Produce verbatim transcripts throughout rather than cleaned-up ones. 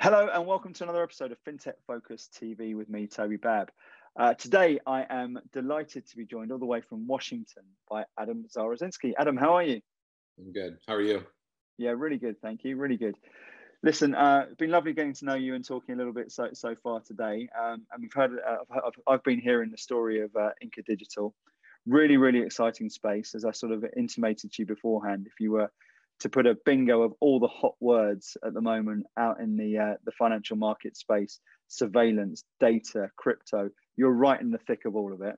Hello and welcome to another episode of Fintech Focus T V with me, Toby Babb. Uh, today, I am delighted to be joined all the way from Washington by Adam Zarazinski. Adam, how are you? I'm good. How are you? Yeah, really good. Thank you. Really good. Listen, uh, it's been lovely getting to know you and talking a little bit so so far today. Um, and we've heard, uh, I've, I've been hearing the story of uh, Inca Digital. Really, really exciting space, as I sort of intimated to you beforehand. If you were to put a bingo of all the hot words at the moment out in the uh, the financial market space, surveillance, data, crypto, you're right in the thick of all of it.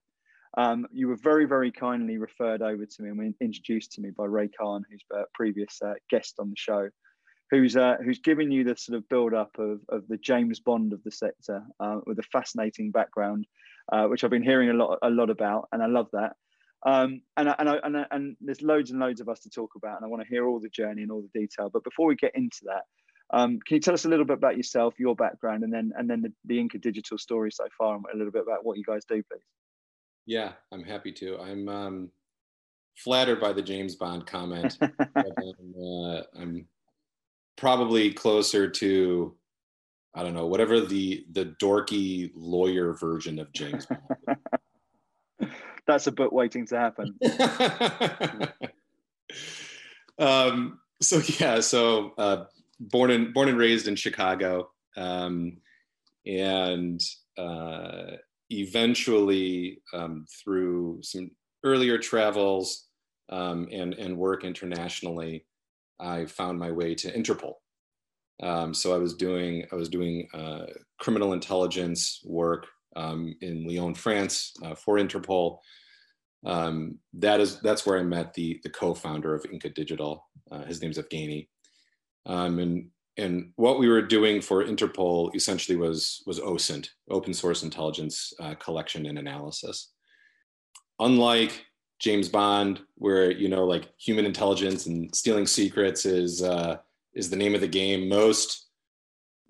Um, you were very, very kindly referred over to me and introduced to me by Ray Khan, who's a previous uh, guest on the show, who's uh, who's given you the sort of build-up of, of the James Bond of the sector uh, with a fascinating background, uh, which I've been hearing a lot a lot about, and I love that. Um, and, I, and, I, and, I, and there's loads and loads of us to talk about, and I want to hear all the journey and all the detail. But before we get into that, um, can you tell us a little bit about yourself, your background, and then and then the, the Inca Digital story so far, and a little bit about what you guys do, please? Yeah, I'm happy to. I'm um, flattered by the James Bond comment. I'm, uh, I'm probably closer to, I don't know, whatever the the dorky lawyer version of James Bond. That's a book waiting to happen. um, so yeah, so uh, born and born and raised in Chicago, um, and uh, eventually um, through some earlier travels um, and and work internationally, I found my way to Interpol. Um, so I was doing I was doing uh, criminal intelligence work um, in Lyon, France, uh, for Interpol. Um, that is, that's where I met the, the co-founder of Inca Digital. Uh, his name's Evgeny. Um, and, and what we were doing for Interpol essentially was, was OSINT, open source intelligence uh, collection and analysis. Unlike James Bond, where, you know, like human intelligence and stealing secrets is, uh, is the name of the game. Most,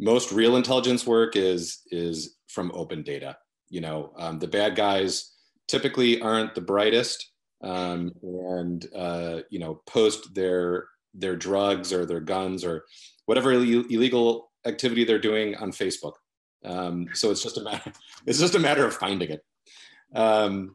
most real intelligence work is, is from open data. You know, um, the bad guys typically aren't the brightest, um, and uh, you know, post their their drugs or their guns or whatever Ill- illegal activity they're doing on Facebook. Um, so it's just a matter it's just a matter of finding it. Um,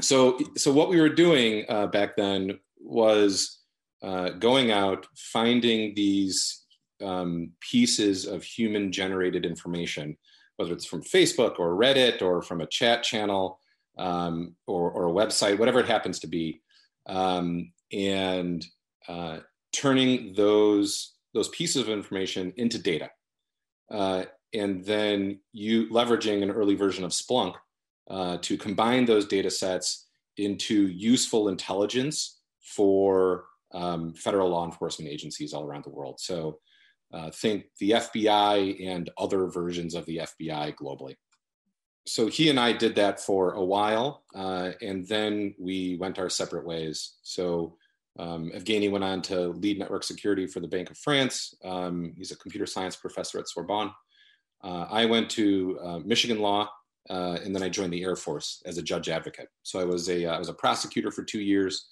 so so what we were doing uh, back then was uh, going out finding these um, pieces of human generated information, whether it's from Facebook or Reddit or from a chat channel, um, or, or a website, whatever it happens to be, um, and uh, turning those those pieces of information into data, uh, and then you leveraging an early version of Splunk uh, to combine those data sets into useful intelligence for um, federal law enforcement agencies all around the world. So uh, think the F B I and other versions of the F B I globally. So he and I did that for a while, uh, and then we went our separate ways. So um, Evgeny went on to lead network security for the Bank of France. Um, he's a computer science professor at Sorbonne. Uh, I went to uh, Michigan Law, uh, and then I joined the Air Force as a judge advocate. So I was a uh, I was a prosecutor for two years,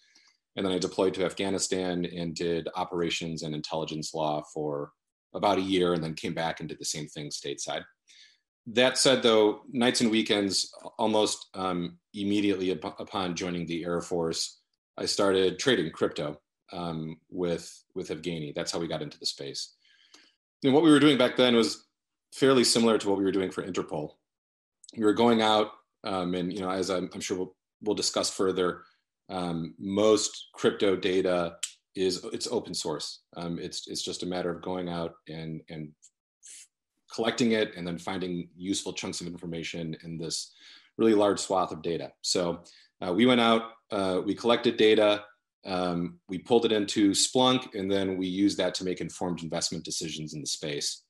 and then I deployed to Afghanistan and did operations and intelligence law for about a year, and then came back and did the same thing stateside. That said, though, nights and weekends, almost um, immediately up- upon joining the Air Force, I started trading crypto um, with, with Evgeny. That's how we got into the space. And what we were doing back then was fairly similar to what we were doing for Interpol. We were going out, um, and you know, as I'm, I'm sure we'll, we'll discuss further, um, most crypto data is it's open source. Um, it's it's just a matter of going out and and collecting it and then finding useful chunks of information in this really large swath of data. So uh, we went out, uh, we collected data, um, we pulled it into Splunk, and then we used that to make informed investment decisions in the space.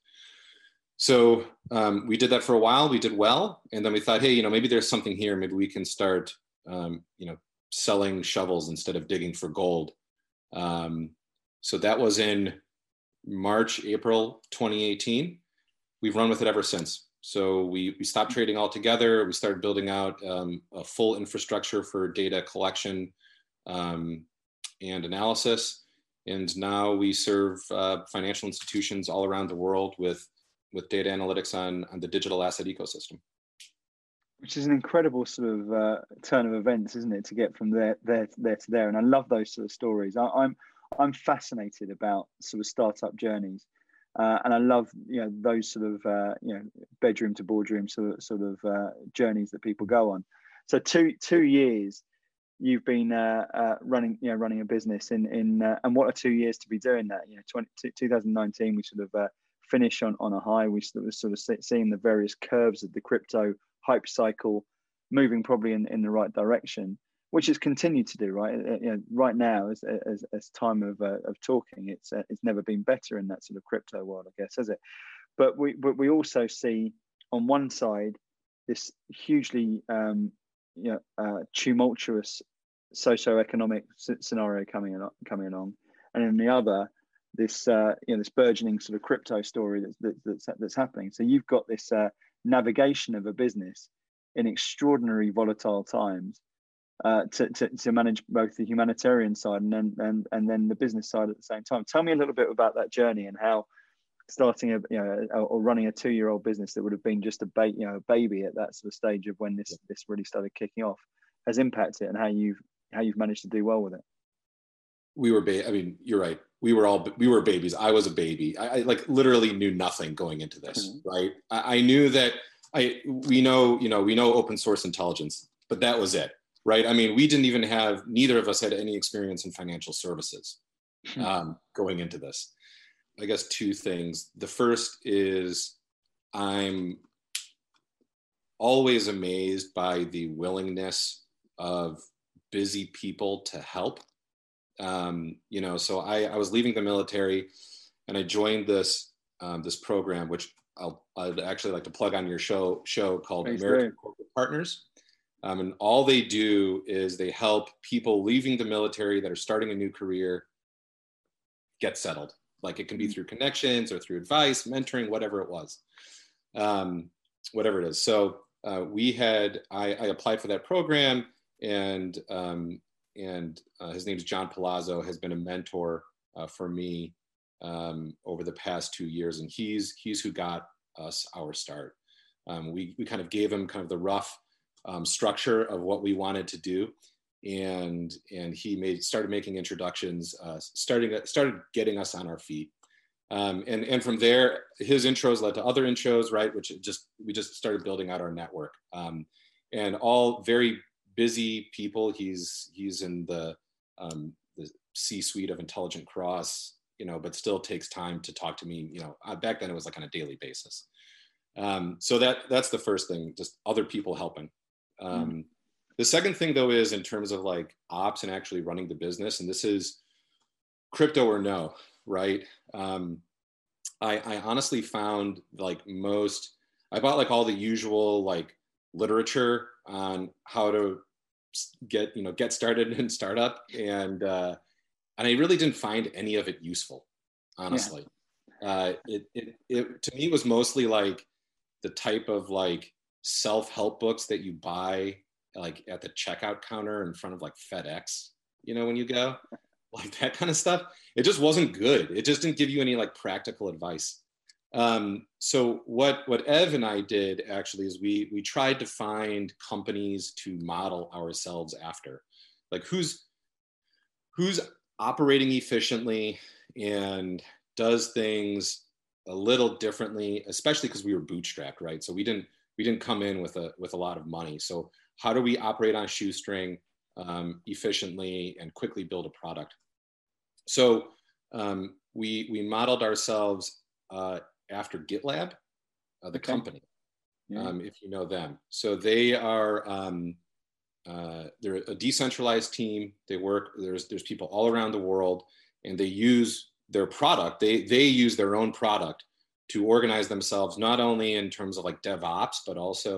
So um, we did that for a while, we did well, and then we thought, hey, you know, maybe there's something here, maybe we can start, um, you know, selling shovels instead of digging for gold. Um, so that was in March, April, twenty eighteen. we've run with it ever since. So we, we stopped trading altogether. We started building out um, a full infrastructure for data collection um, and analysis. And now we serve uh, financial institutions all around the world with, with data analytics on, on the digital asset ecosystem. Which is an incredible sort of uh, turn of events, isn't it, to get from there, there, there to there. And I love those sort of stories. I, I'm, I'm fascinated about sort of startup journeys. Uh, and I love, you know, those sort of, uh, you know, bedroom to boardroom sort of, sort of uh, journeys that people go on. So two two years you've been uh, uh, running, you know, running a business in, in uh, and what are two years to be doing that? You know, twenty, two thousand nineteen, we sort of uh, finish on, on a high. We sort of, sort of seeing the various curves of the crypto hype cycle moving probably in, in the right direction, which has continued to do, right? You know, right now, as as, as time of uh, of talking, it's uh, it's never been better in that sort of crypto world, I guess, has it? But we but we also see on one side this hugely um, you know uh, tumultuous socio-economic scenario coming along, coming along, and in the other this uh, you know this burgeoning sort of crypto story that's that, that's that's happening. So you've got this uh, navigation of a business in extraordinary volatile times. Uh, to, to to manage both the humanitarian side and then and and then the business side at the same time. Tell me a little bit about that journey and how starting a you know a, or running a two-year-old business that would have been just a ba- you know a baby at that sort of stage of when this this really started kicking off has impacted it and how you've how you've managed to do well with it. We were ba- I mean, you're right. We were all we were babies. I was a baby. I, I like literally knew nothing going into this. Mm-hmm. Right. I, I knew that I we know you know we know open source intelligence, but that was it. Right. I mean, we didn't even have, neither of us had any experience in financial services um, going into this. I guess two things. The first is I'm always amazed by the willingness of busy people to help. Um, you know, so I, I was leaving the military and I joined this um, this program, which I'll, I'd actually like to plug on your show, show called Thanks, American Corporate Partners. Um, and all they do is they help people leaving the military that are starting a new career get settled. Like it can be through connections or through advice, mentoring, whatever it was, um, whatever it is. So uh, we had, I, I applied for that program and um, and uh, his name is John Palazzo, has been a mentor uh, for me um, over the past two years. And he's he's who got us our start. Um, we, we kind of gave him kind of the rough Um, structure of what we wanted to do, and and he made started making introductions, uh, starting started getting us on our feet, um, and and from there his intros led to other intros, right? Which just we just started building out our network, um, and all very busy people. He's he's in the um, the C-suite of Intelligent Cross, you know, but still takes time to talk to me. You know, back then it was like on a daily basis. Um, so that that's the first thing, just other people helping. Um, the second thing though, is in terms of like ops and actually running the business, and this is crypto or no, right? Um, I, I honestly found like most, I bought like all the usual like literature on how to get, you know, get started in startup. And, uh, and I really didn't find any of it useful, honestly. Yeah. Uh, it, it, it, to me was mostly like the type of like self-help books that you buy like at the checkout counter in front of like FedEx, you know, when you go, like that kind of stuff. It just wasn't good. It just didn't give you any like practical advice. Um, so what what Ev and I did actually is we we tried to find companies to model ourselves after, like who's who's operating efficiently and does things a little differently, especially because we were bootstrapped, right? So we didn't We didn't come in with a with a lot of money. So how do we operate on a shoestring um, efficiently and quickly build a product? So um, we we modeled ourselves uh, after GitLab, uh, the okay. company, yeah. um, if you know them. So they are um, uh, they're a decentralized team. They work there's there's people all around the world, and they use their product. They they use their own product to organize themselves, not only in terms of like DevOps, but also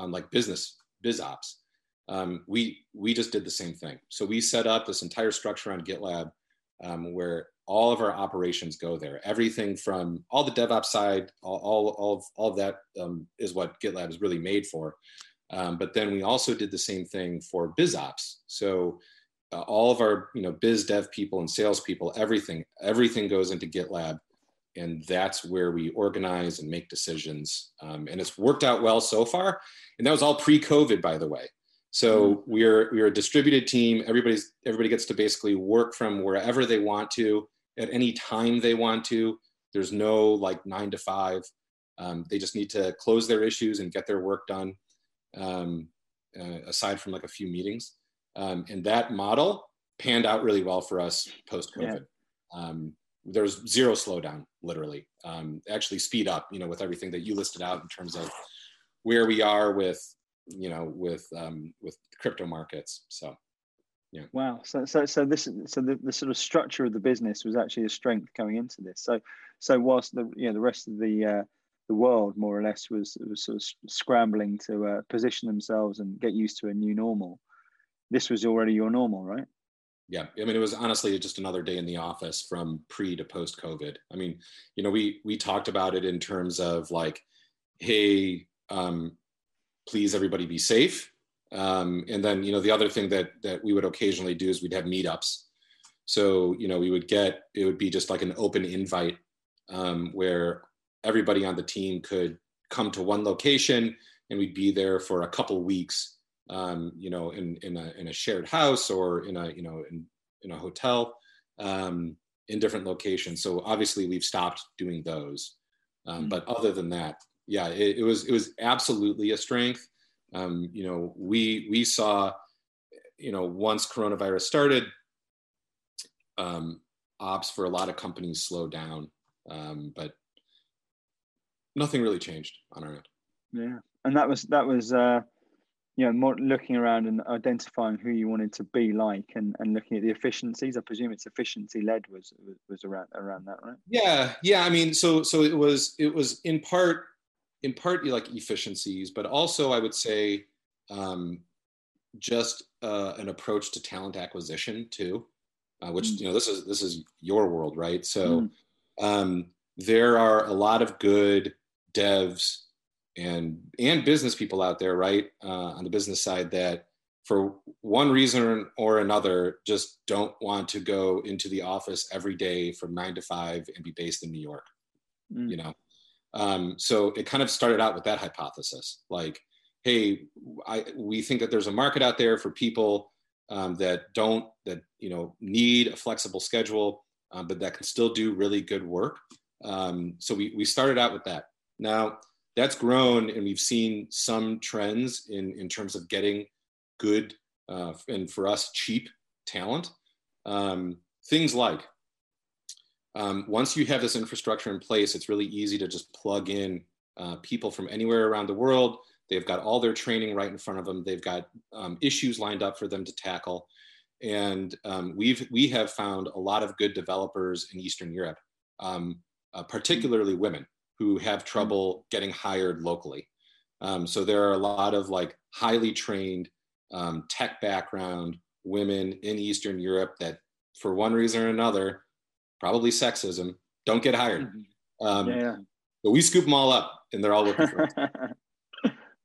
um, like business, biz ops. Um, we, we just did the same thing. So we set up this entire structure on GitLab um, where all of our operations go there. Everything from all the DevOps side, all, all, all, of, all of that um, is what GitLab is really made for. Um, but then we also did the same thing for BizOps. So uh, all of our, you know, biz dev people and sales people, everything, everything goes into GitLab. And that's where we organize and make decisions. Um, and it's worked out well so far. And that was all pre-COVID, by the way. So we're we're a distributed team. Everybody's everybody gets to basically work from wherever they want to at any time they want to. There's no like nine to five. Um, they just need to close their issues and get their work done. Um, uh, aside from like a few meetings, um, and that model panned out really well for us post-COVID. Yeah. Um, there's zero slowdown, literally. Um, actually, speed up. You know, with everything that you listed out in terms of where we are with. you know, with, um, with crypto markets. So, yeah. Wow. So, so, so this, so the, the sort of structure of the business was actually a strength going into this. So, so whilst the, you know, the rest of the, uh, the world more or less was, was sort of scrambling to uh, position themselves and get used to a new normal, this was already your normal, right? Yeah. I mean, it was honestly just another day in the office from pre to post COVID. I mean, you know, we, we talked about it in terms of like, hey, um, please, everybody be safe. Um, and then, you know, the other thing that that we would occasionally do is we'd have meetups. So, you know, we would get, it would be just like an open invite um, where everybody on the team could come to one location and we'd be there for a couple weeks, um, you know, in in a, in a shared house or in a, you know, in, in a hotel um, in different locations. So obviously we've stopped doing those. Um, mm-hmm. But other than that, yeah, it, it was it was absolutely a strength. Um, you know, we we saw, you know, once coronavirus started, um, ops for a lot of companies slowed down, um, but nothing really changed on our end. Yeah, and that was that was uh, you know, more looking around and identifying who you wanted to be like, and, and looking at the efficiencies. I presume it's efficiency led was was, was around around that, right? Yeah, yeah. I mean, so so it was it was in part. in part like efficiencies, but also I would say um, just uh, an approach to talent acquisition too, uh, which, mm. you know, this is, this is your world, right? So mm. um, there are a lot of good devs and, and business people out there, right? Uh, on the business side that for one reason or another, just don't want to go into the office every day from nine to five and be based in New York, mm. you know? Um, so it kind of started out with that hypothesis, like, hey, I, we think that there's a market out there for people um, that don't, that, you know, need a flexible schedule, uh, but that can still do really good work. Um, so we, we started out with that. Now that's grown and we've seen some trends in, in terms of getting good uh, and for us, cheap talent, um, things like Um, once you have this infrastructure in place, it's really easy to just plug in uh, people from anywhere around the world. They've got all their training right in front of them. They've got um, issues lined up for them to tackle. And um, we've, we have found a lot of good developers in Eastern Europe, um, uh, particularly women who have trouble getting hired locally. Um, so there are a lot of like highly trained um, tech background women in Eastern Europe that for one reason or another, probably sexism, don't get hired. Um, yeah, yeah. But we scoop them all up and they're all working for us.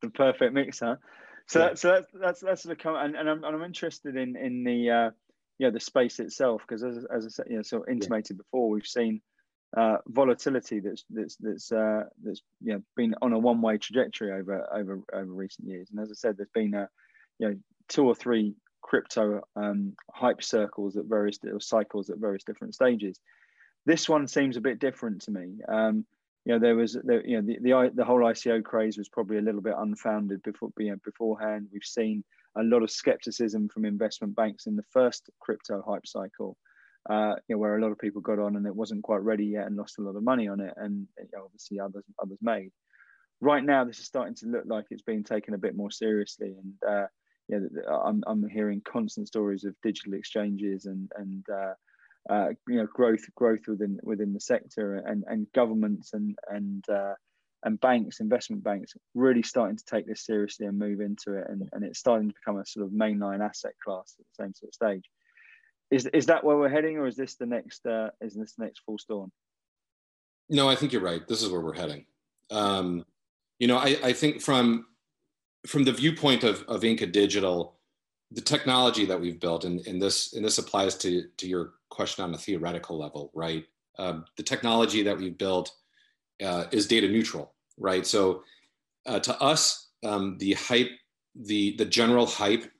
The perfect mix, huh? So, yeah. that, so that's, that's, that's the comment. And, and, I'm, and I'm interested in, in the, uh, you know, the space itself, because as, as I said, you know, sort of intimated yeah. before, we've seen uh, volatility that's, that's, that's, uh, that's, you know, been on a one-way trajectory over, over, over recent years. And as I said, there's been, uh, you know, two or three crypto um, hype circles at various or cycles at various different stages. This one seems a bit different to me. Um, you know, there was, there, you know, the, the the whole I C O craze was probably a little bit unfounded before, you know, beforehand. We've seen a lot of skepticism from investment banks in the first crypto hype cycle, uh, you know, where a lot of people got on and it wasn't quite ready yet and lost a lot of money on it, and you know, obviously others others made. Right now, this is starting to look like it's being taken a bit more seriously, and uh, yeah, I'm I'm hearing constant stories of digital exchanges and and uh, uh, you know growth growth within within the sector, and and governments and and uh, and banks, investment banks, really starting to take this seriously and move into it, and and it's starting to become a sort of mainline asset class at the same sort of stage. Is is that where we're heading, or is this the next uh, is this the next full storm? No, I think you're right. This is where we're heading. Um, you know, I, I think from from the viewpoint of, of Inca Digital, the technology that we've built, and, and this and this applies to to your question on a theoretical level, right? Um, the technology that we've built uh, is data neutral, right? So uh, to us, um, the hype, the the general hype,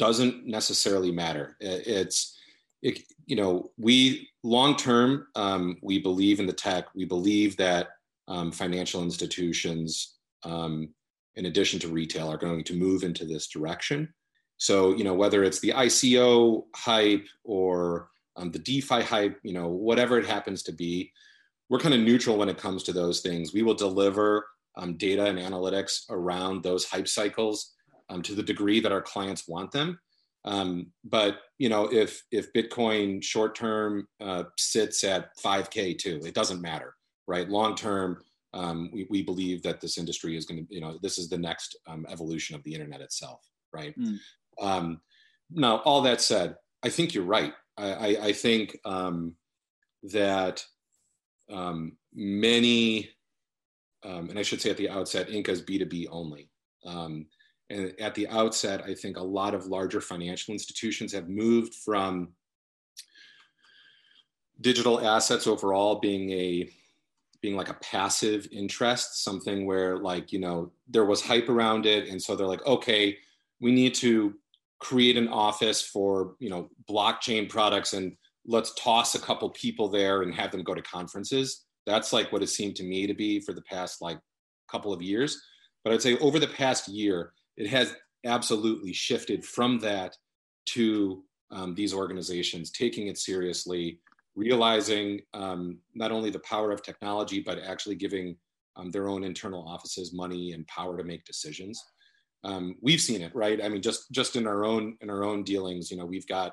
doesn't necessarily matter. It's, it, you know, we long-term, um, we believe in the tech. We believe that um, financial institutions, um, in addition to retail, are going to move into this direction. So, you know, whether it's the I C O hype or um, the DeFi hype, you know, whatever it happens to be, we're kind of neutral when it comes to those things. We will deliver um, data and analytics around those hype cycles Um, to the degree that our clients want them. Um, but you know, if if Bitcoin short-term uh, sits at five K too, it doesn't matter, right? Long-term, um, we, we believe that this industry is gonna, you know, this is the next um, evolution of the internet itself, right? Mm. Um, now, all that said, I think you're right. I, I, I think um, that um, many, um, and I should say at the outset, Inca's B two B only. Um, And at the outset, I think a lot of larger financial institutions have moved from digital assets overall being a being like a passive interest, something where, like, you know, there was hype around it. And so they're like, okay, we need to create an office for, you know, blockchain products, and let's toss a couple people there and have them go to conferences. That's like what it seemed to me to be for the past like couple of years. But I'd say over the past year, it has absolutely shifted from that to um, these organizations taking it seriously, realizing um, not only the power of technology, but actually giving um, their own internal offices money and power to make decisions. Um, we've seen it, right? I mean, just just in our own in our own dealings, you know, we've got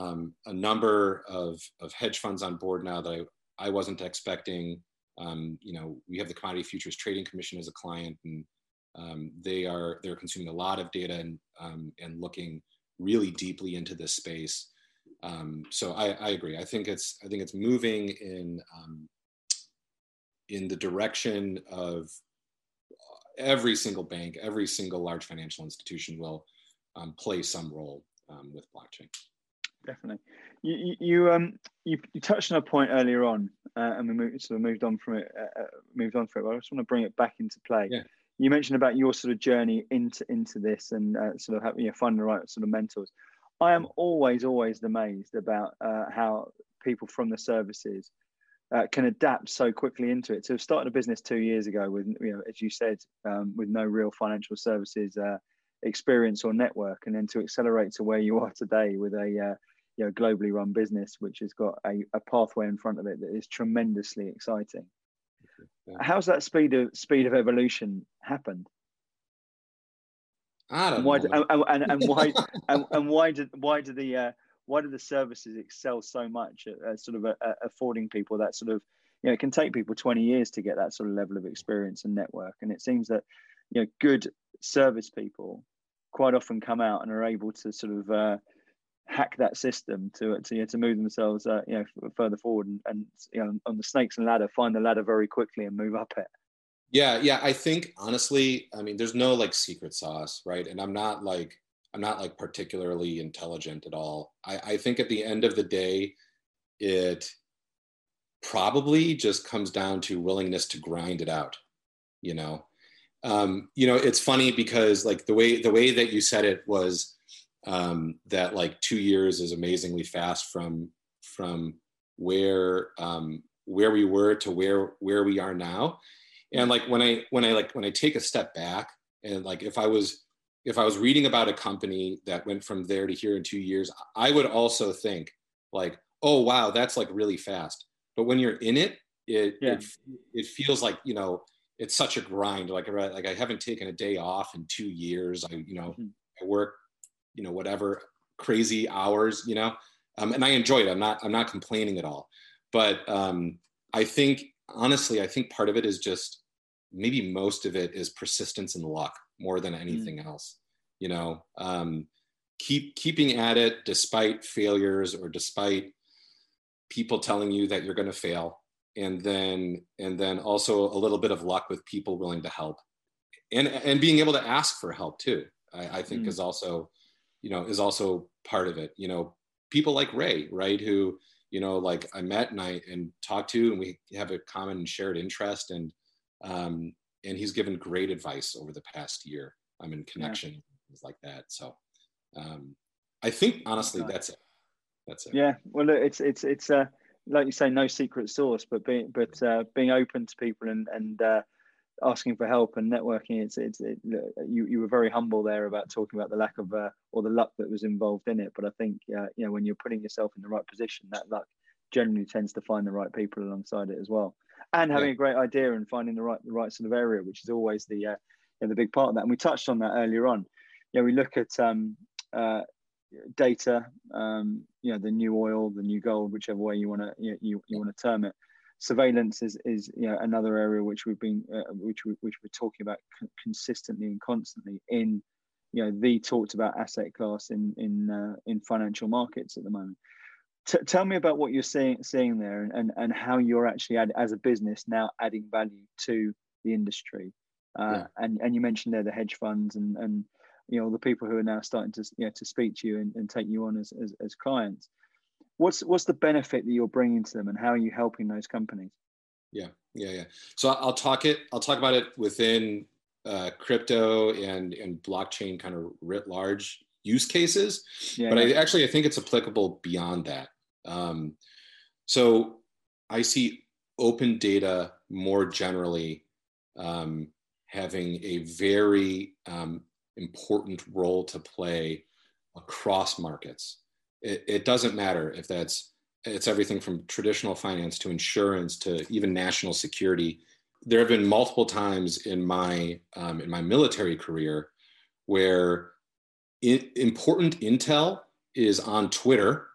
um, a number of of hedge funds on board now that I, I wasn't expecting. Um, you know, we have the Commodity Futures Trading Commission as a client, and Um, they are they're consuming a lot of data and um, and looking really deeply into this space. Um, so I, I agree. I think it's I think it's moving in um, in the direction of every single bank, every single large financial institution will um, play some role um, with blockchain. Definitely. You you um you, you touched on a point earlier on, uh, and we moved so we moved on from it uh, moved on from it. But I just want to bring it back into play. Yeah. You mentioned about your sort of journey into into this and uh, sort of having, you know, finding the right sort of mentors. I am always, always amazed about uh, how people from the services uh, can adapt so quickly into it. So I've started a business two years ago with, you know, as you said, um, with no real financial services uh, experience or network, and then to accelerate to where you are today with a, uh, you know, globally run business, which has got a, a pathway in front of it that is tremendously exciting. How's that speed of speed of evolution happened? I don't why know. Do, and, and, and why and, and why did why do the uh, why do the services excel so much at, at sort of a, at affording people that sort of, you know, it can take people twenty years to get that sort of level of experience and network, and it seems that, you know, good service people quite often come out and are able to sort of uh, hack that system to to, you know, to move themselves uh, you know f- further forward and, and you know, on the snakes and ladder, find the ladder very quickly and move up it. Yeah, yeah. I think honestly, I mean, there's no like secret sauce, right? And I'm not like I'm not like particularly intelligent at all. I, I think at the end of the day, it probably just comes down to willingness to grind it out. You know, um, you know, it's funny because like the way the way that you said it was. Um, that like two years is amazingly fast from from where um, where we were to where where we are now, and like when I when I like when I take a step back and like if I was if I was reading about a company that went from there to here in two years, I would also think like, oh wow, that's like really fast. But when you're in it, it yeah. it, it feels like, you know, it's such a grind. Like like I haven't taken a day off in two years. I you know mm-hmm. I work. you know, whatever crazy hours, you know, um, and I enjoy it. I'm not, I'm not complaining at all, but um, I think, honestly, I think part of it is just, maybe most of it is persistence and luck more than anything mm. else, you know? Um, keep keeping at it despite failures or despite people telling you that you're going to fail. And then, and then also a little bit of luck with people willing to help, and, and being able to ask for help too, I, I think mm. is also, you know, is also part of it. You know, people like Ray, right? Who, you know, like I met and I, and talked to, and we have a common and shared interest, and, um, and he's given great advice over the past year. I'm in connection, yeah. things like that. So, um, I think honestly, that's it. That's it. Yeah. Well, look, it's, it's, it's, uh, like you say, no secret sauce, but being but uh, being open to people and and uh, asking for help and networking. It's it's it, you you were very humble there about talking about the lack of uh, or the luck that was involved in it. But I think uh, you know, when you're putting yourself in the right position, that luck generally tends to find the right people alongside it as well, and having yeah. a great idea and finding the right the right sort of area, which is always the uh, you know, the big part of that. And we touched on that earlier on. You know, we look at um, uh, data, um, you know, the new oil, the new gold, whichever way you want to you you, you want to term it. Surveillance is is you know another area which we've been uh, which we, which we're talking about c consistently and constantly in you know the talked about asset class in in uh, in financial markets at the moment. T tell me about what you're seeing seeing there and and, and how you're actually add, as a business now adding value to the industry. Uh, yeah. And and you mentioned there the hedge funds and and. You know, the people who are now starting to you know, to speak to you and, and take you on as, as as clients. What's what's the benefit that you're bringing to them, and how are you helping those companies? Yeah, yeah, yeah. So I'll talk it. I'll talk about it within uh, crypto and and blockchain kind of writ large use cases. Yeah, but yeah. I actually I think it's applicable beyond that. Um, so I see open data more generally um, having a very um, important role to play across markets. It, it doesn't matter if that's, it's everything from traditional finance to insurance to even national security. There have been multiple times in my, um, in my military career where it, important intel is on Twitter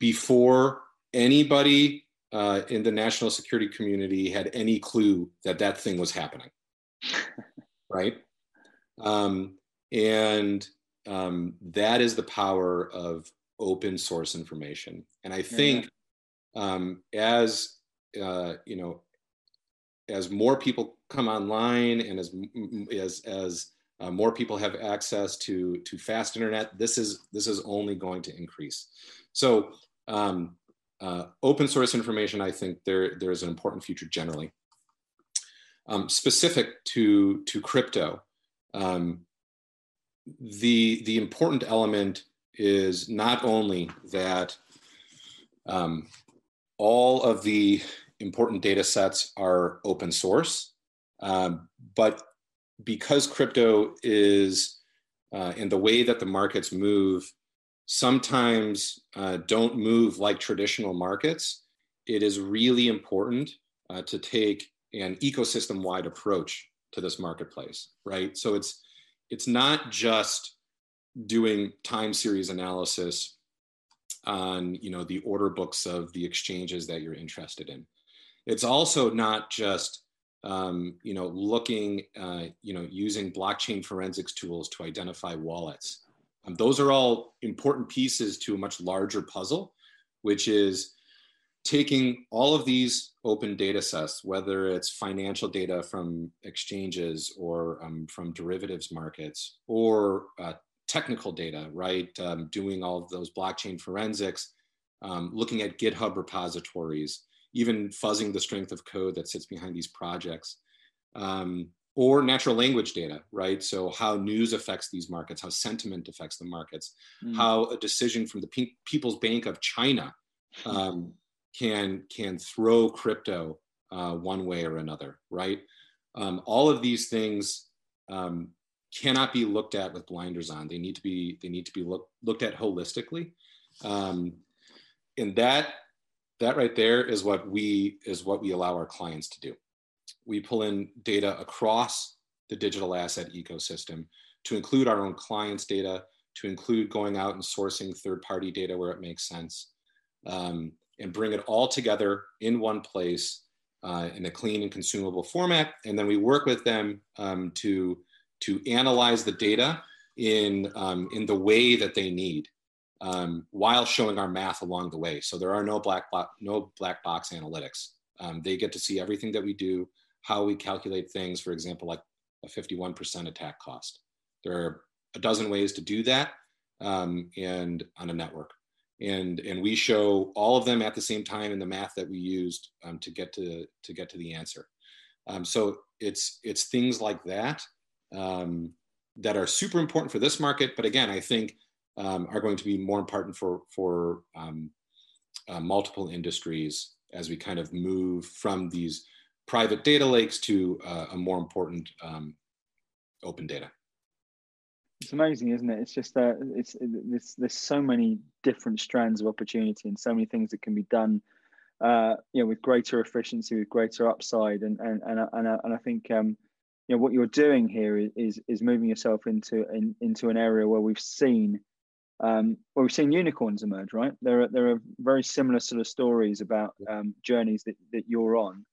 before anybody uh, in the national security community had any clue that that thing was happening, right? Um, and um, that is the power of open source information. And I think um, as, uh, you know, as more people come online and as, as, as uh, more people have access to, to fast internet, this is, this is only going to increase. So um, uh, open source information, I think there, there is an important future generally. Um, specific to, to crypto, Um, the, the important element is not only that um, all of the important data sets are open source, um, but because crypto is, uh, and the way that the markets move, sometimes uh, don't move like traditional markets, it is really important uh, to take an ecosystem-wide approach to this marketplace, right? So it's it's not just doing time series analysis on you know the order books of the exchanges that you're interested in. It's also not just um, you know looking uh, you know using blockchain forensics tools to identify wallets. Um, those are all important pieces to a much larger puzzle, which is taking all of these open data sets, whether it's financial data from exchanges or um, from derivatives markets or uh, technical data, right? Um, doing all of those blockchain forensics, um, looking at GitHub repositories, even fuzzing the strength of code that sits behind these projects, um, or natural language data, right? So how news affects these markets, how sentiment affects the markets, mm. how a decision from the P- People's Bank of China um, can can throw crypto uh, one way or another, right? Um, all of these things um, cannot be looked at with blinders on. They need to be they need to be look, looked at holistically, um, and that that right there is what we is what we allow our clients to do. We pull in data across the digital asset ecosystem to include our own clients' data, to include going out and sourcing third-party data where it makes sense. Um, and bring it all together in one place uh, in a clean and consumable format. And then we work with them um, to, to analyze the data in, um, in the way that they need, um, while showing our math along the way. So there are no black, bo- no black box analytics. Um, they get to see everything that we do, how we calculate things, for example, like a fifty-one percent attack cost. There are a dozen ways to do that, um, and on a network. And, and we show all of them at the same time in the math that we used um, to get to, to get to the answer. Um, so it's, it's things like that um, that are super important for this market. But again, I think um, are going to be more important for, for um, uh, multiple industries as we kind of move from these private data lakes to uh, a more important um, open data. It's amazing, isn't it? It's just that uh, it's, it's there's so many different strands of opportunity and so many things that can be done, uh, you know, with greater efficiency, with greater upside, and and and and, and I think um, you know, what you're doing here is is moving yourself into in, into an area where we've seen um, where we've seen unicorns emerge, right? There are there are very similar sort of stories about um, journeys that that you're on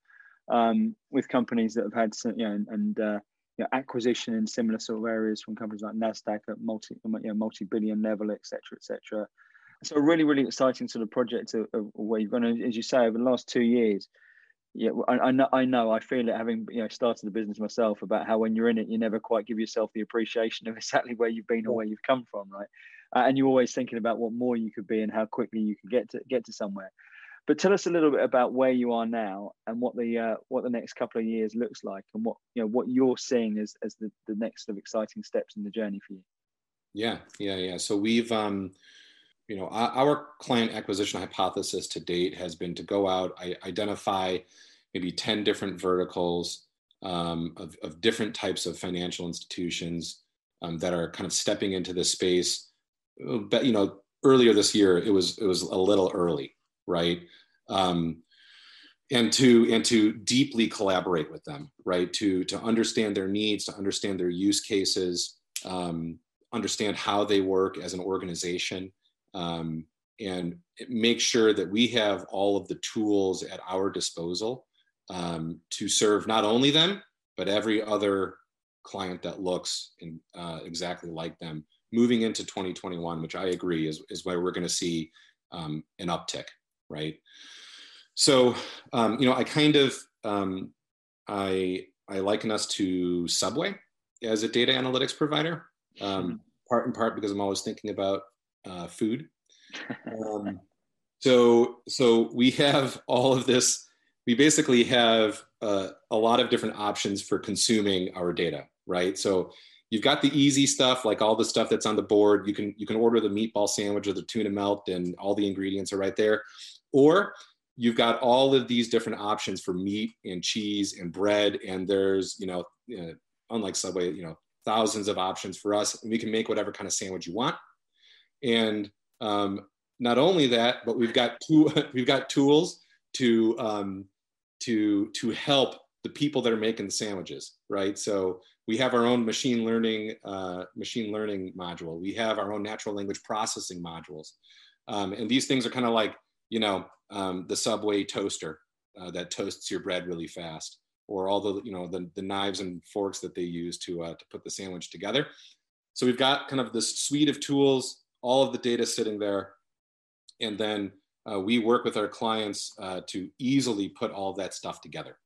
um, with companies that have had some, you know, and. and uh, You know, acquisition in similar sort of areas from companies like NASDAQ at multi, you know, multi-billion level, et cetera, et cetera. So a really, really exciting sort of project of, of where you've gone, as you say, over the last two years. Yeah, I, I know, I know, I feel it having, you know, started the business myself, about how when you're in it, you never quite give yourself the appreciation of exactly where you've been or where you've come from, right? Uh, and you're always thinking about what more you could be and how quickly you could get to get to somewhere. But tell us a little bit about where you are now and what the uh, what the next couple of years looks like, and what you know what you're seeing as as the, the next sort of exciting steps in the journey for you. Yeah, yeah, yeah. So we've um, you know, our client acquisition hypothesis to date has been to go out, I identify maybe ten different verticals um, of of different types of financial institutions um, that are kind of stepping into this space. But you know, earlier this year, it was it was a little early. Right, um, and to and to deeply collaborate with them, right? To to understand their needs, to understand their use cases, um, understand how they work as an organization, um, and make sure that we have all of the tools at our disposal um, to serve not only them but every other client that looks in, uh, exactly like them. Moving into twenty twenty-one, which I agree is is where we're going to see um, an uptick. Right. So, um, you know, I kind of, um, I, I liken us to Subway as a data analytics provider, um, part in part because I'm always thinking about uh, food. Um, so, so we have all of this, we basically have uh, a lot of different options for consuming our data, right? So you've got the easy stuff, like all the stuff that's on the board. You can, you can order the meatball sandwich or the tuna melt and all the ingredients are right there. Or you've got all of these different options for meat and cheese and bread. And there's, you know, uh, unlike Subway, you know, thousands of options for us. And we can make whatever kind of sandwich you want. And um, not only that, but we've got two, we've got tools to um, to to help the people that are making the sandwiches, right? So we have our own machine learning uh, machine learning module. We have our own natural language processing modules, um, and these things are kind of like, you know, um, the Subway toaster uh, that toasts your bread really fast, or all the, you know, the, the knives and forks that they use to, uh, to put the sandwich together. So we've got kind of this suite of tools, all of the data sitting there. And then uh, we work with our clients uh, to easily put all that stuff together.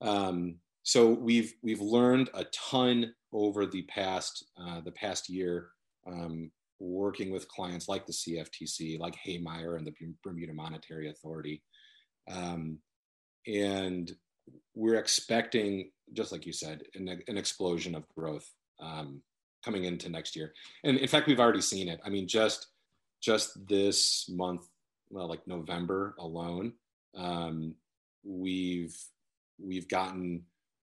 Um, so we've, we've learned a ton over the past, uh, the past year, um, working with clients like the C F T C, like Haymeyer and the Bermuda Monetary Authority. Um, and we're expecting, just like you said, an, an explosion of growth um, coming into next year. And in fact, we've already seen it. I mean, just just this month, well, like November alone, um, we've we've gotten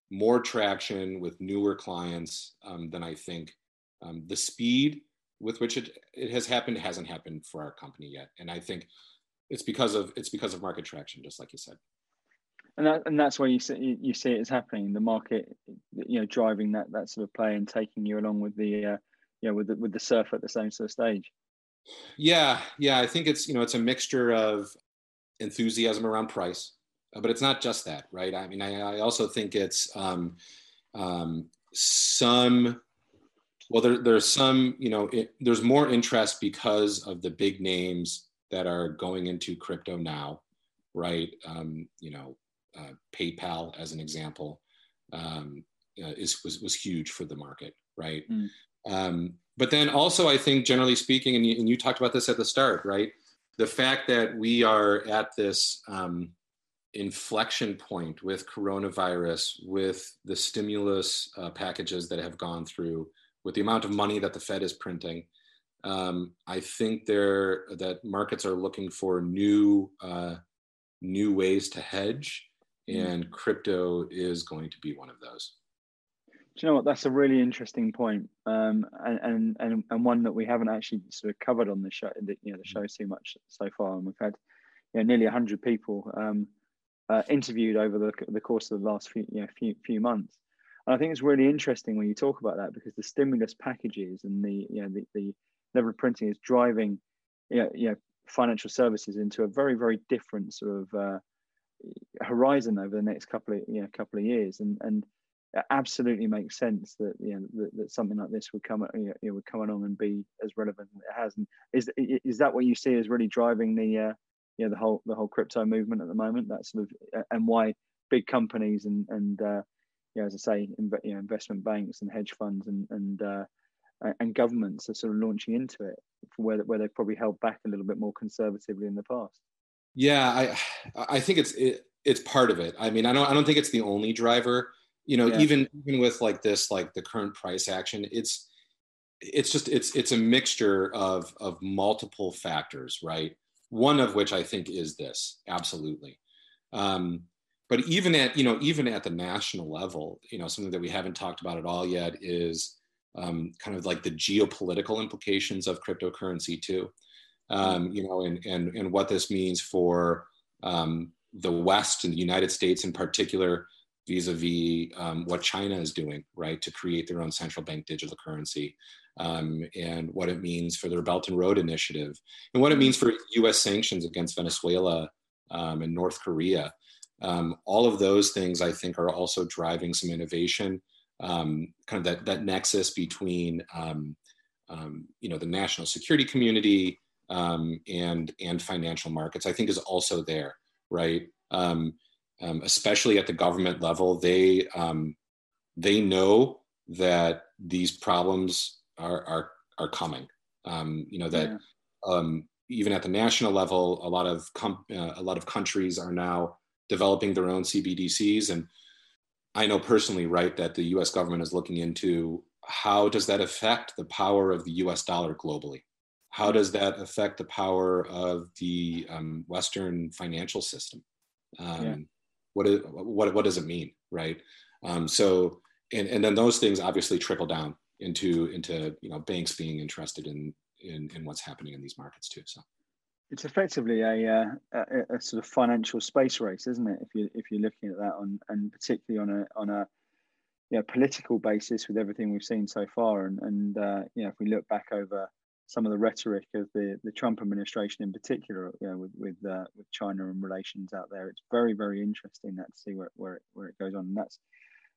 more traction with newer clients um, than I think um, the speed with which it, it has happened hasn't happened for our company yet. And I think it's because of it's because of market traction, just like you said. And that, and that's where you see, you see it is happening. The market, you know, driving that that sort of play and taking you along with the, uh, you know, with the, with the surf at the same sort of stage. Yeah, yeah. I think it's, you know, it's a mixture of enthusiasm around price, but it's not just that, right? I mean, I, I also think it's um, um, some Well, there, there's some, you know, it, there's more interest because of the big names that are going into crypto now, right? Um, you know, uh, PayPal, as an example, um, uh, is was was huge for the market, right? Mm. Um, but then also, I think, generally speaking, and you, and you talked about this at the start, right? The fact that we are at this um, inflection point with coronavirus, with the stimulus uh, packages that have gone through, with the amount of money that the Fed is printing, um, I think there that markets are looking for new uh, new ways to hedge, mm. and crypto is going to be one of those. Do you know what? That's a really interesting point, um, and and and one that we haven't actually sort of covered on the show. The, you know, the show too much so far, and we've had you know, nearly one hundred people um, uh, interviewed over the the course of the last few you know, few few months. And I think it's really interesting when you talk about that, because the stimulus packages and the you know the, the level of printing is driving you know, you know financial services into a very very different sort of uh, horizon over the next couple of you know couple of years, and and. It absolutely makes sense that you know that, that something like this would come you know, it would come along and be as relevant as it has. And is is that what you see as really driving the uh, you know the whole the whole crypto movement at the moment? That sort of and why big companies and and uh, you know as I say inv- you know, investment banks and hedge funds and and uh, and governments are sort of launching into it where where they've probably held back a little bit more conservatively in the past. Yeah, I I think it's it, it's part of it. I mean, I don't I don't think it's the only driver. You know, yeah. even even with like this, like the current price action, it's it's just it's it's a mixture of of multiple factors, right? One of which I think is this, absolutely. Um, but even at you know even at the national level, you know, something that we haven't talked about at all yet is um, kind of like the geopolitical implications of cryptocurrency too. Um, you know, and and and what this means for um, the West and the United States in particular, vis-a-vis um, what China is doing, right, to create their own central bank digital currency, um, and what it means for their Belt and Road Initiative, and what it means for U S sanctions against Venezuela um, and North Korea. Um, all of those things, I think, are also driving some innovation, um, kind of that that nexus between, um, um, you know, the national security community um, and, and financial markets, I think is also there, right? Um, Um, especially at the government level, they um, they know that these problems are are are coming. Um, you know that yeah. um, even at the national level, a lot of com- uh, a lot of countries are now developing their own C B D Cs, and I know personally, right, that the U S government is looking into how does that affect the power of the U S dollar globally? How does that affect the power of the um, Western financial system? Um, yeah. What, is, what what does it mean, right? Um, so, and, and then those things obviously trickle down into into you know banks being interested in in, in what's happening in these markets too. So, it's effectively a, uh, a a sort of financial space race, isn't it? If you if you're looking at that on and particularly on a on a you know, political basis with everything we've seen so far, and and uh, you know if we look back over some of the rhetoric of the, the Trump administration in particular, you know, with with, uh, with China and relations out there, it's very, very interesting that to see where where it, where it goes on. And that's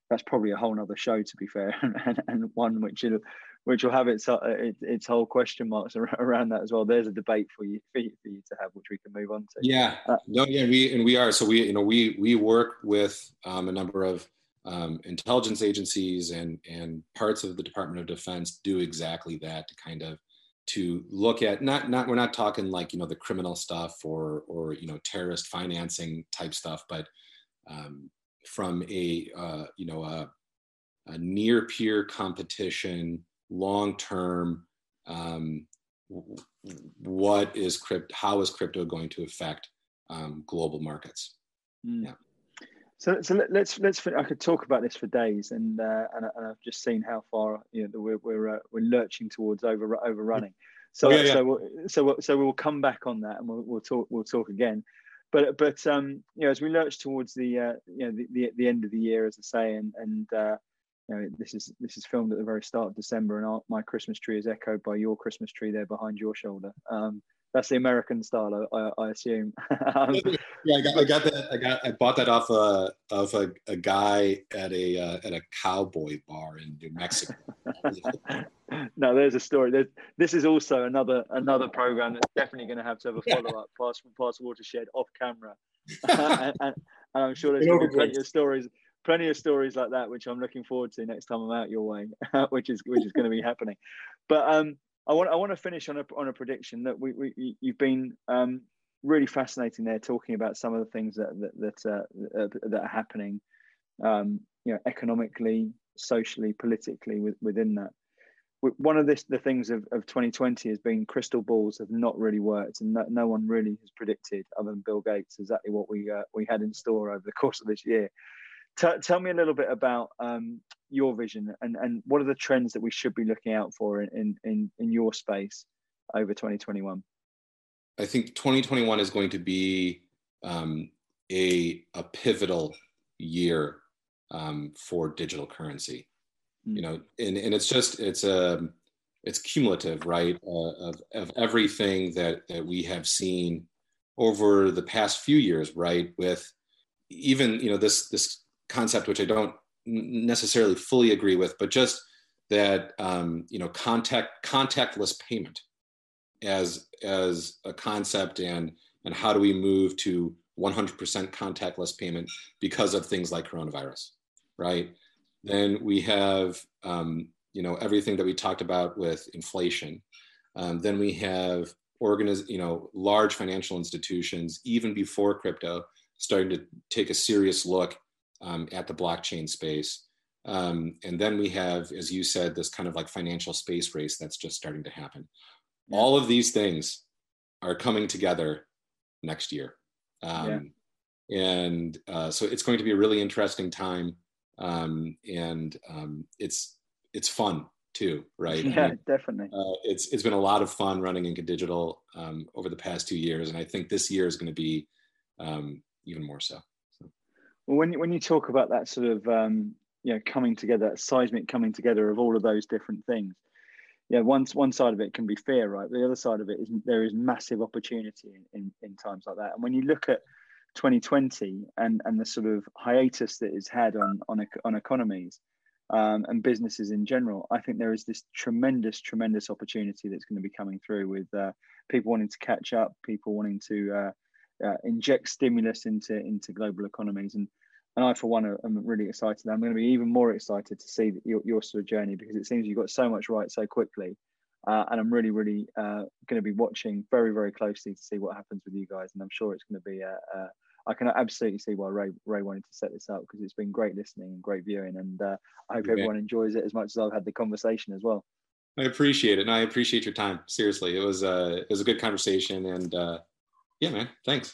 that's probably a whole other show, to be fair, and, and one which it'll, which will have its uh, it, its whole question marks around that as well. There's a debate for you for you, for you to have, which we can move on to. Yeah, uh, no, yeah, we and we are so we you know we we work with um, a number of um, intelligence agencies and and parts of the Department of Defense do exactly that to kind of. To look at not not we're not talking like you know the criminal stuff or or you know terrorist financing type stuff, but um, from a uh, you know a, a near peer competition, long term, um, what is crypto? How is crypto going to affect um, global markets? Mm. Yeah. So so let's let's I could talk about this for days, and uh, and, and I've just seen how far you know we're we're uh, we're lurching towards over overrunning. So yeah, yeah. so we'll, so we'll, so we'll come back on that, and we'll we'll talk we'll talk again. But but um you know as we lurch towards the uh, you know the, the the end of the year, as I say, and and uh, you know this is this is filmed at the very start of December, and our, my Christmas tree is echoed by your Christmas tree there behind your shoulder. Um, That's the American style, I, I assume. um, yeah, I got, I got that. I got. I bought that off a of a, a guy at a uh, at a cowboy bar in New Mexico. No, there's a story. There's, this is also another another program that's definitely going to have to have a follow up. Yeah. past past watershed off camera, and, and, and I'm sure there's be plenty of stories, plenty of stories like that, which I'm looking forward to next time I'm out your way, which is which is going to be happening. But um. I want, I want to finish on a, on a prediction that we, we you've been um, really fascinating there, talking about some of the things that that that, uh, that are happening, um, you know, economically, socially, politically with, within that. One of this, the things of, of twenty twenty has been crystal balls have not really worked, and no, no one really has predicted, other than Bill Gates, exactly what we uh, we had in store over the course of this year. T tell me a little bit about um, your vision and, and what are the trends that we should be looking out for in, in, in your space over twenty twenty-one? I think twenty twenty-one is going to be um, a, a pivotal year um, for digital currency. Mm. You know, and, and it's just, it's, a, it's cumulative, right, uh, of, of everything that, that we have seen over the past few years, right, with even, you know, this, this, concept, which I don't necessarily fully agree with, but just that um, you know, contact contactless payment as as a concept, and and how do we move to one hundred percent contactless payment because of things like coronavirus, right? Then we have um, you know, everything that we talked about with inflation. Um, then we have organiz you know large financial institutions, even before crypto, starting to take a serious look Um, at the blockchain space. Um, and then we have, as you said, this kind of like financial space race that's just starting to happen. Yeah. All of these things are coming together next year. Um, yeah. And uh, so it's going to be a really interesting time. Um, and um, it's it's fun too, right? Yeah, I mean, definitely. Uh, it's it's been a lot of fun running Inca Digital um, over the past two years. And I think this year is going to be um, even more so. Well, when, when you talk about that sort of, um, you know, coming together, that seismic coming together of all of those different things, yeah, one, one side of it can be fear, right? The other side of it is there is massive opportunity in, in, in times like that. And when you look at twenty twenty and, and the sort of hiatus that it's had on, on, on economies um, and businesses in general, I think there is this tremendous, tremendous opportunity that's going to be coming through with uh, people wanting to catch up, people wanting to... Uh, Uh, inject stimulus into into global economies, and and I for one are, I'm really excited. I'm going to be even more excited to see your your sort of journey, because it seems you got so much right so quickly, uh, and I'm really really uh, going to be watching very very closely to see what happens with you guys. And I'm sure it's going to be a, a, I can absolutely see why Ray Ray wanted to set this up, because it's been great listening and great viewing, and uh, I hope yeah. everyone enjoys it as much as I've had the conversation as well. I appreciate it, and I appreciate your time. Seriously, it was uh, it was a good conversation, and. Uh, Yeah, man. Thanks.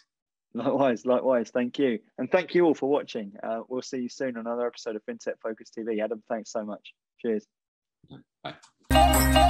Likewise. Likewise. Thank you. And thank you all for watching. Uh, we'll see you soon on another episode of FinTech Focus T V. Adam, thanks so much. Cheers. Bye.